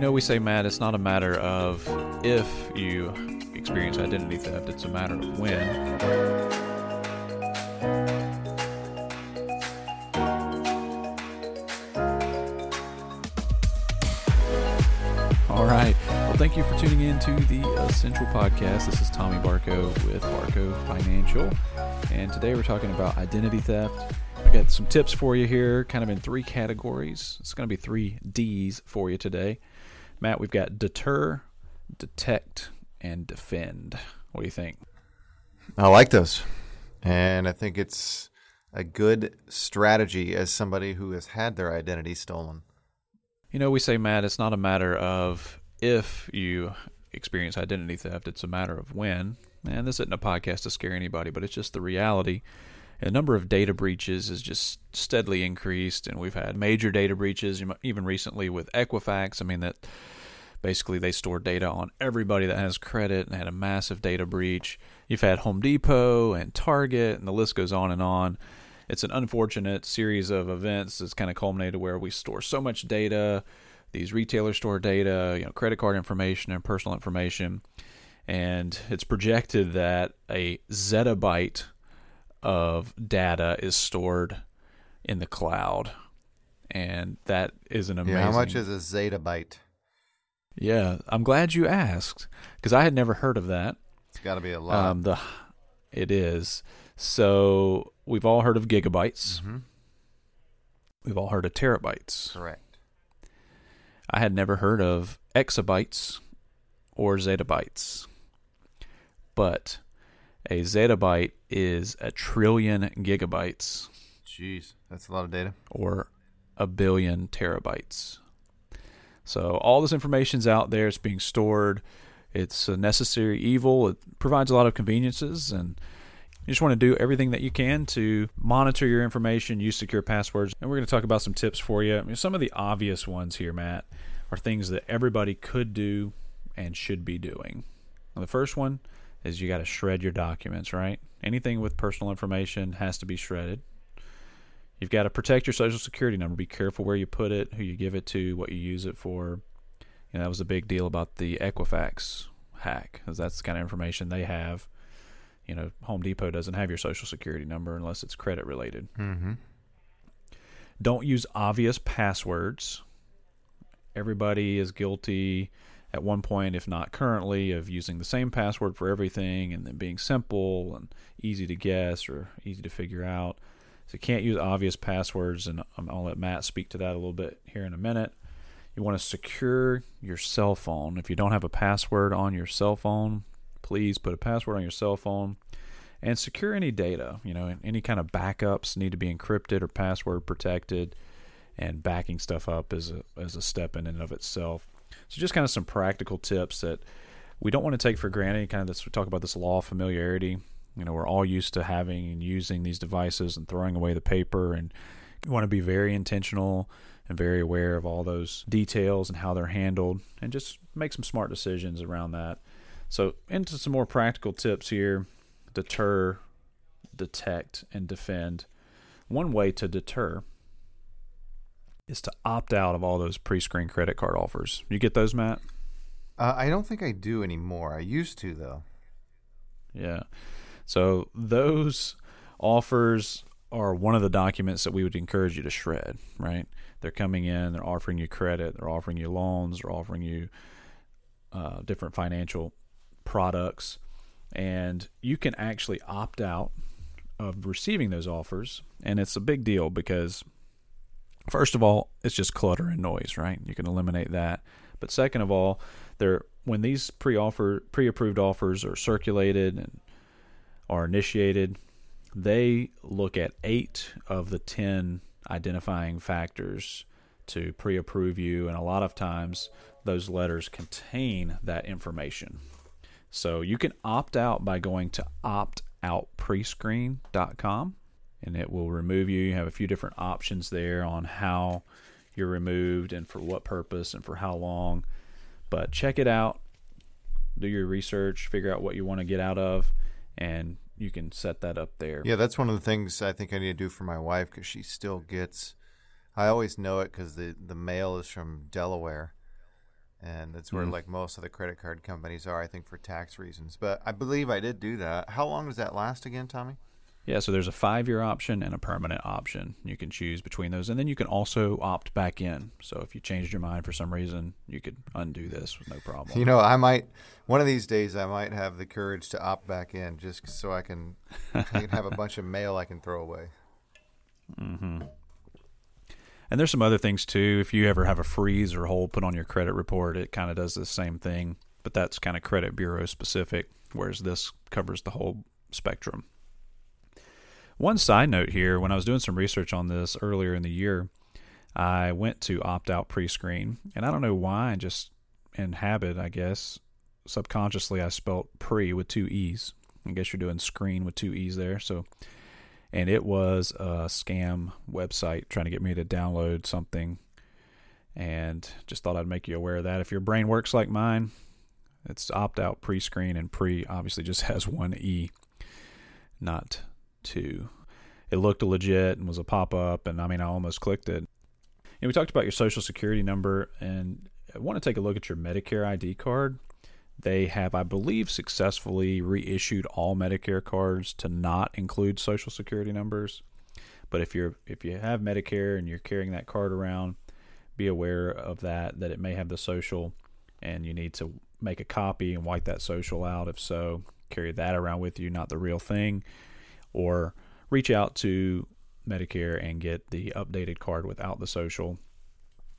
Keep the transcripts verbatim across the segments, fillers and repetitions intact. You know, we say, Matt, it's not a matter of if you experience identity theft, it's a matter of when. All right. Well, thank you for tuning in to the Essential Podcast. This is Tommy Barco with Barco Financial. And today we're talking about identity theft. I've got some tips for you here, kind of in three categories. It's going to be three D's for you today. Matt, we've got deter, detect, and defend. What do you think? I like those. And I think it's a good strategy as somebody who has had their identity stolen. You know, we say, Matt, it's not a matter of if you experience identity theft, it's a matter of when. And this isn't a podcast to scare anybody, but it's just the reality. The number of data breaches has just steadily increased, and we've had major data breaches, even recently with Equifax. I mean, that basically they store data on everybody that has credit and had a massive data breach. You've had Home Depot and Target, and the list goes on and on. It's an unfortunate series of events that's kind of culminated where we store so much data. These retailers store data, you know, credit card information and personal information. And it's projected that a zettabyte of data is stored in the cloud. And that is an amazing... Yeah, how much is a zettabyte? Yeah, I'm glad you asked because I had never heard of that. It's got to be a lot. Um, the, it is. So... We've all heard of gigabytes. Mm-hmm. We've all heard of terabytes. Correct. I had never heard of exabytes or zettabytes. But a zettabyte is a trillion gigabytes. Jeez, that's a lot of data. Or a billion terabytes. So all this information's out there. It's being stored. It's a necessary evil. It provides a lot of conveniences and... You just want to do everything that you can to monitor your information, use secure passwords. And we're going to talk about some tips for you. I mean, some of the obvious ones here, Matt, are things that everybody could do and should be doing. And the first one is you got to shred your documents, right? Anything with personal information has to be shredded. You've got to protect your social security number. Be careful where you put it, who you give it to, what you use it for. You know, that was a big deal about the Equifax hack, because that's the kind of information they have. You know, Home Depot doesn't have your social security number unless it's credit related. Mm-hmm. Don't use obvious passwords. Everybody is guilty at one point, if not currently, of using the same password for everything and then being simple and easy to guess or easy to figure out. So you can't use obvious passwords, and I'll let Matt speak to that a little bit here in a minute. You want to secure your cell phone. If you don't have a password on your cell phone, please put a password on your cell phone and secure any data. You know, any kind of backups need to be encrypted or password protected, and backing stuff up is a, is a step in and of itself. So just kind of some practical tips that we don't want to take for granted. Kind of this, we talk about this law of familiarity. You know, we're all used to having and using these devices and throwing away the paper, and you want to be very intentional and very aware of all those details and how they're handled, and just make some smart decisions around that. So into some more practical tips here: deter, detect, and defend. One way to deter is to opt out of all those pre-screened credit card offers. You get those, Matt? Uh, I don't think I do anymore. I used to, though. Yeah. So those offers are one of the documents that we would encourage you to shred, right? They're coming in, they're offering you credit, they're offering you loans, they're offering you uh, different financial products, and you can actually opt out of receiving those offers. And it's a big deal because, first of all, it's just clutter and noise, right? You can eliminate that. But second of all, there when these pre-offer pre-approved offers are circulated and are initiated, they look at eight of the ten identifying factors to pre-approve you, and a lot of times those letters contain that information. So you can opt out by going to opt out prescreen dot com, and it will remove you. You have a few different options there on how you're removed and for what purpose and for how long. But check it out. Do your research, figure out what you want to get out of, and you can set that up there. Yeah, that's one of the things I think I need to do for my wife, because she still gets – I always know it because the, the mail is from Delaware. And that's where mm-hmm. like most of the credit card companies are, I think, for tax reasons. But I believe I did do that. How long does that last again, Tommy? Yeah, so there's a five-year option and a permanent option. You can choose between those, and then you can also opt back in. So if you changed your mind for some reason, you could undo this with no problem. You know, I might one of these days I might have the courage to opt back in just so I can, I can have a bunch of mail I can throw away. Mm-hmm. And there's some other things too. If you ever have a freeze or hold put on your credit report, it kind of does the same thing, but that's kind of credit bureau specific, whereas this covers the whole spectrum. One side note here, when I was doing some research on this earlier in the year, I went to opt-out pre-screen, and I don't know why, just in habit, I guess, subconsciously I spelt pre with two E's. I guess you're doing screen with two E's there. So, and it was a scam website trying to get me to download something, and just thought I'd make you aware of that. If your brain works like mine, it's opt-out pre-screen, and pre obviously just has one E, not two. It looked legit and was a pop-up, and I mean, I almost clicked it. And we talked about your social security number, and I want to take a look at your Medicare I D card. They have, I believe, successfully reissued all Medicare cards to not include social security numbers. But if you're if you have Medicare and you're carrying that card around, be aware of that, that it may have the social, and you need to make a copy and wipe that social out. If so, carry that around with you, not the real thing. Or reach out to Medicare and get the updated card without the social.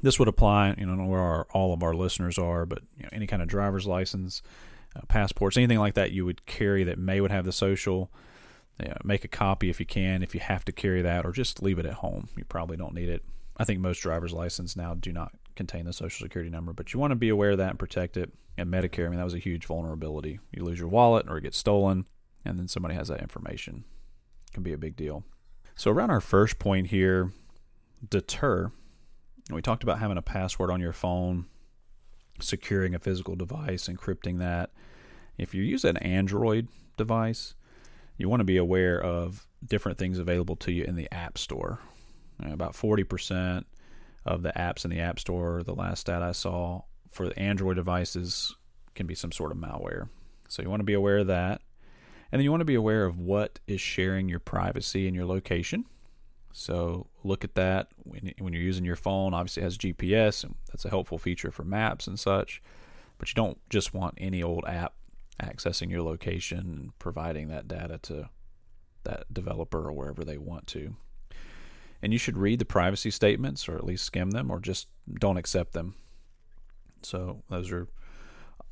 This would apply, you know, where our, all of our listeners are, but you know, any kind of driver's license, uh, passports, anything like that you would carry that may would have the social. You know, make a copy if you can, if you have to carry that, or just leave it at home. You probably don't need it. I think most driver's licenses now do not contain the social security number, but you want to be aware of that and protect it. And Medicare, I mean, that was a huge vulnerability. You lose your wallet or it gets stolen, and then somebody has that information. Can be a big deal. So around our first point here, deter. We talked about having a password on your phone, securing a physical device, encrypting that. If you use an Android device, you want to be aware of different things available to you in the App Store. About forty percent of the apps in the App Store, the last stat I saw for the Android devices, can be some sort of malware. So you want to be aware of that. And then you want to be aware of what is sharing your privacy and your location. So look at that when, when you're using your phone. Obviously it has G P S, and that's a helpful feature for maps and such. But you don't just want any old app accessing your location and providing that data to that developer or wherever they want to. And you should read the privacy statements, or at least skim them, or just don't accept them. So those are,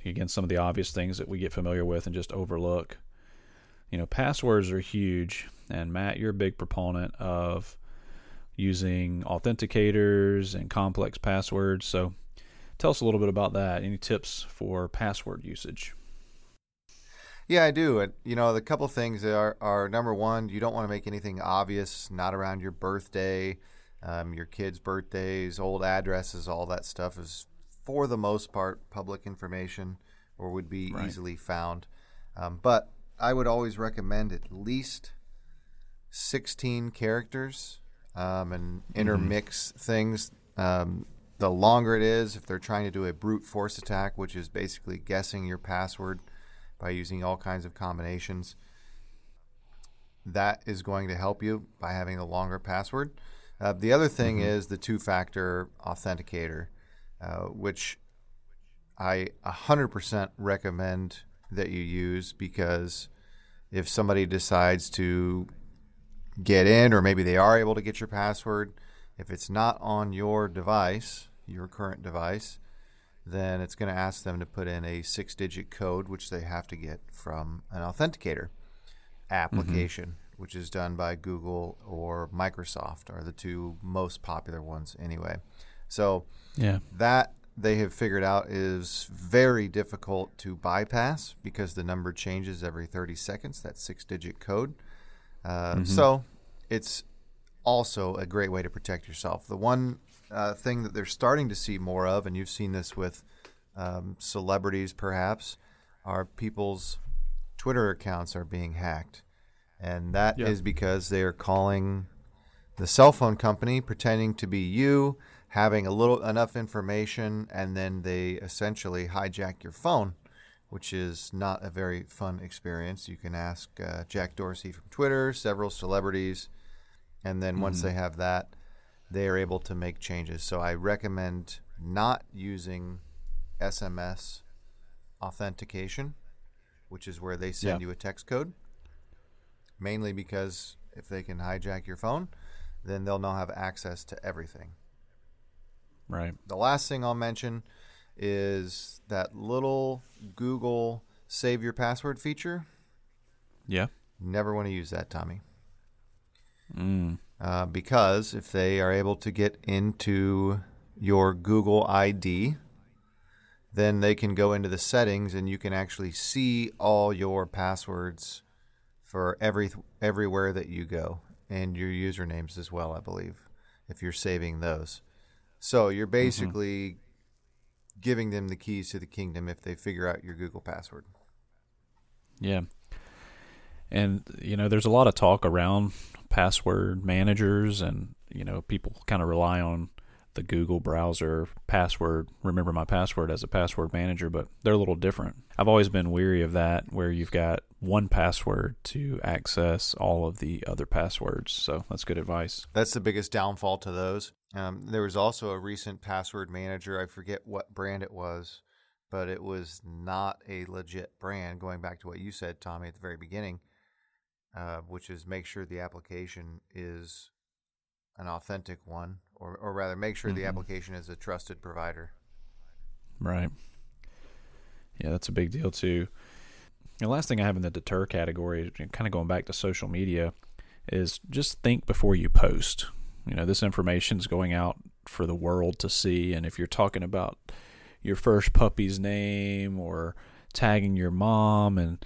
again, some of the obvious things that we get familiar with and just overlook. You know, passwords are huge, and Matt, you're a big proponent of using authenticators and complex passwords. So tell us a little bit about that. Any tips for password usage? Yeah, I do. And, you know, the couple things are, are, number one, you don't want to make anything obvious, not around your birthday, um, your kids' birthdays, old addresses, all that stuff is, for the most part, public information or would be right. easily found. Um, but I would always recommend at least sixteen characters um, and intermix mm-hmm. things. Um, the longer it is, if they're trying to do a brute force attack, which is basically guessing your password by using all kinds of combinations, that is going to help you by having a longer password. Uh, the other thing mm-hmm. is the two-factor authenticator, uh, which I one hundred percent recommend that you use, because if somebody decides to get in, or maybe they are able to get your password, if it's not on your device, your current device, then it's going to ask them to put in a six-digit code, which they have to get from an authenticator application, mm-hmm. which is done by Google or Microsoft, are the two most popular ones anyway. So yeah. that they have figured out is very difficult to bypass because the number changes every thirty seconds, that six-digit code. Uh, mm-hmm. So it's also a great way to protect yourself. The one uh, thing that they're starting to see more of, and you've seen this with um, celebrities perhaps, are people's Twitter accounts are being hacked. And that yep. is because they are calling the cell phone company, pretending to be you, having a little enough information, and then they essentially hijack your phone, which is not a very fun experience. You can ask uh, Jack Dorsey from Twitter, several celebrities, and then mm-hmm. once they have that, they are able to make changes. So I recommend not using S M S authentication, which is where they send yeah. you a text code, mainly because if they can hijack your phone, then they'll now have access to everything. Right. The last thing I'll mention is that little Google save your password feature. Yeah. Never want to use that, Tommy. Mm. Uh, because if they are able to get into your Google I D, then they can go into the settings and you can actually see all your passwords for every everywhere that you go, and your usernames as well, I believe, if you're saving those. So you're basically mm-hmm. giving them the keys to the kingdom if they figure out your Google password. Yeah. And, you know, there's a lot of talk around password managers, and, you know, people kind of rely on the Google browser password, remember my password, as a password manager, but they're a little different. I've always been weary of that, where you've got one password to access all of the other passwords. So that's good advice. That's the biggest downfall to those. Um, there was also a recent password manager. I forget what brand it was, but it was not a legit brand, going back to what you said, Tommy, at the very beginning, uh, which is make sure the application is an authentic one, or, or rather make sure mm-hmm. the application is a trusted provider. Right. Yeah, that's a big deal too. The last thing I have in the deter category, kind of going back to social media, is just think before you post. You know, this information is going out for the world to see. And if you're talking about your first puppy's name or tagging your mom and,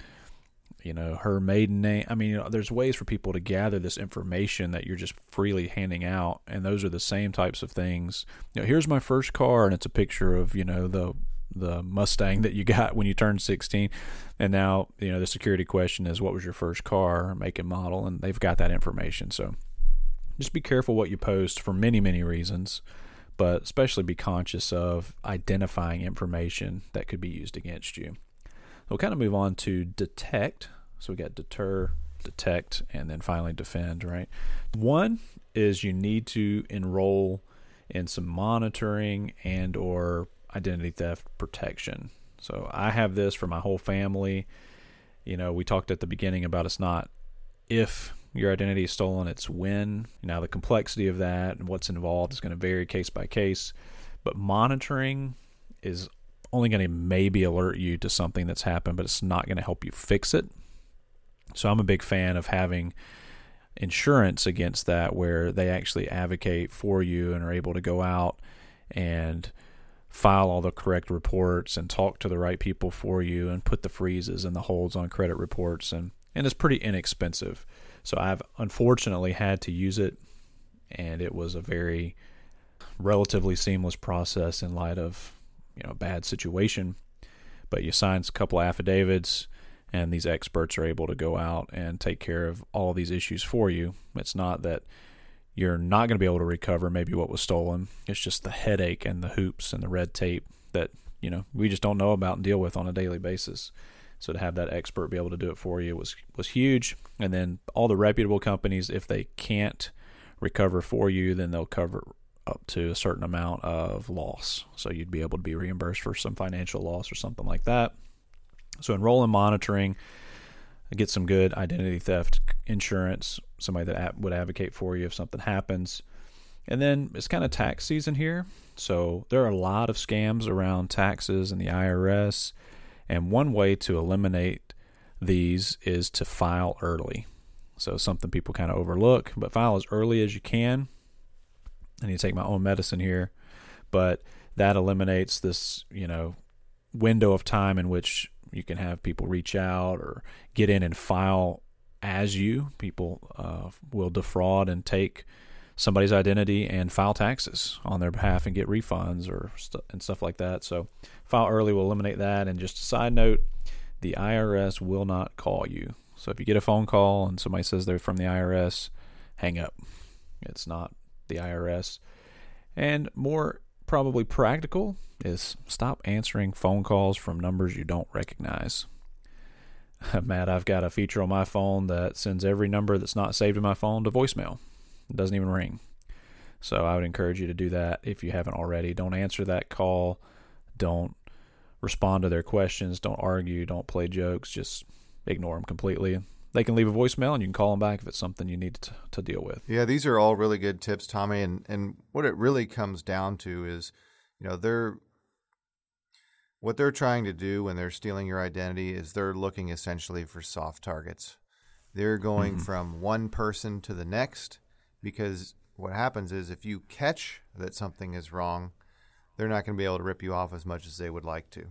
you know, her maiden name, I mean, you know, there's ways for people to gather this information that you're just freely handing out. And those are the same types of things. You know, here's my first car, and it's a picture of, you know, the the Mustang that you got when you turned sixteen. And now, you know, the security question is, what was your first car, make and model? And they've got that information. So just be careful what you post for many, many reasons, but especially be conscious of identifying information that could be used against you. We'll kind of move on to detect. So we got deter, detect, and then finally defend, right? One is you need to enroll in some monitoring and or identity theft protection. So I have this for my whole family. You know, we talked at the beginning about it's not if your identity is stolen, it's when. Now, the complexity of that and what's involved is going to vary case by case, but monitoring is only going to maybe alert you to something that's happened, but it's not going to help you fix it. So I'm a big fan of having insurance against that, where they actually advocate for you and are able to go out and file all the correct reports and talk to the right people for you and put the freezes and the holds on credit reports, and, and it's pretty inexpensive. So I've unfortunately had to use it, and it was a very relatively seamless process in light of, you know, a bad situation. But you sign a couple of affidavits, and these experts are able to go out and take care of all of these issues for you. It's not that you're not going to be able to recover maybe what was stolen. It's just the headache and the hoops and the red tape that, you know, we just don't know about and deal with on a daily basis. So to have that expert be able to do it for you was was huge. And then all the reputable companies, if they can't recover for you, then they'll cover up to a certain amount of loss. So you'd be able to be reimbursed for some financial loss or something like that. So enroll in monitoring, get some good identity theft insurance, somebody that would advocate for you if something happens. And then it's kind of tax season here. So there are a lot of scams around taxes and the I R S. And one way to eliminate these is to file early. So something people kind of overlook, but file as early as you can. I need to take my own medicine here, but that eliminates this, you know, window of time in which you can have people reach out or get in and file as you. People uh, will defraud and take somebody's identity and file taxes on their behalf and get refunds or st- and stuff like that. So file early will eliminate that. And just a side note, the I R S will not call you. So if you get a phone call and somebody says they're from the I R S, hang up. It's not the I R S. And more probably practical is stop answering phone calls from numbers you don't recognize. Matt, I've got a feature on my phone that sends every number that's not saved in my phone to voicemail. It doesn't even ring. So I would encourage you to do that if you haven't already. Don't answer that call. Don't respond to their questions. Don't argue. Don't play jokes. Just ignore them completely. They can leave a voicemail and you can call them back if it's something you need to, to deal with. Yeah, these are all really good tips, Tommy. And, and what it really comes down to is, you know, they're what they're trying to do when they're stealing your identity is they're looking essentially for soft targets. They're going mm-hmm. from one person to the next, because what happens is if you catch that something is wrong, they're not going to be able to rip you off as much as they would like to.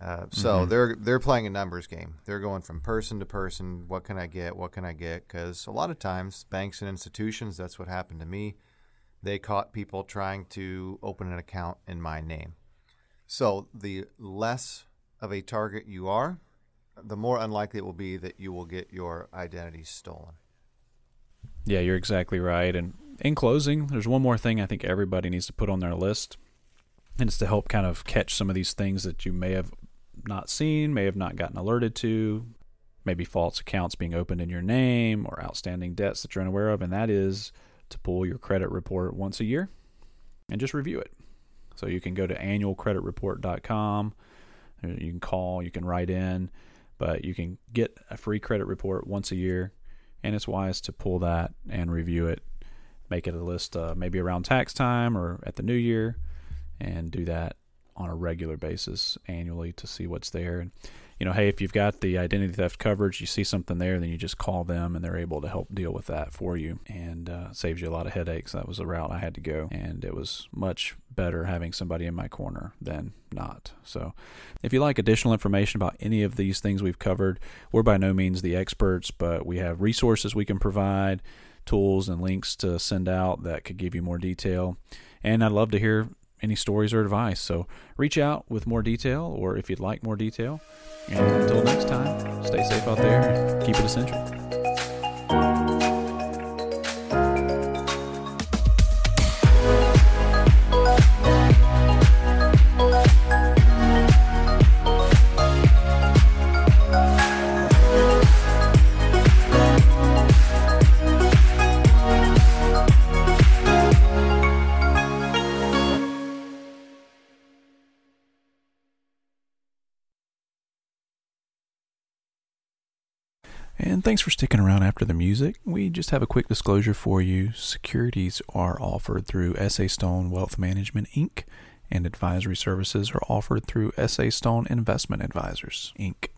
Uh, so mm-hmm. they're they're playing a numbers game. They're going from person to person. What can I get? What can I get? Because a lot of times banks and institutions, that's what happened to me. They caught people trying to open an account in my name. So the less of a target you are, the more unlikely it will be that you will get your identity stolen. Yeah, you're exactly right. And in closing, there's one more thing I think everybody needs to put on their list, and it's to help kind of catch some of these things that you may have not seen, may have not gotten alerted to, maybe false accounts being opened in your name or outstanding debts that you're unaware of, and that is to pull your credit report once a year and just review it. So you can go to annual credit report dot com. You can call, you can write in, but you can get a free credit report once a year, and it's wise to pull that and review it. Make it a list uh, maybe around tax time or at the new year, and do that on a regular basis annually to see what's there. And, you know, hey, if you've got the identity theft coverage, you see something there, then you just call them and they're able to help deal with that for you, and uh, saves you a lot of headaches. That was the route I had to go, and it was much better having somebody in my corner than not. So if you like additional information about any of these things we've covered, we're by no means the experts, but we have resources we can provide, tools and links to send out that could give you more detail. And I'd love to hear any stories or advice. So reach out with more detail, or if you'd like more detail. And until next time, stay safe out there and keep it essential. And thanks for sticking around after the music. We just have a quick disclosure for you. Securities are offered through S A Stone Wealth Management, Incorporated, and advisory services are offered through S A Stone Investment Advisors, Incorporated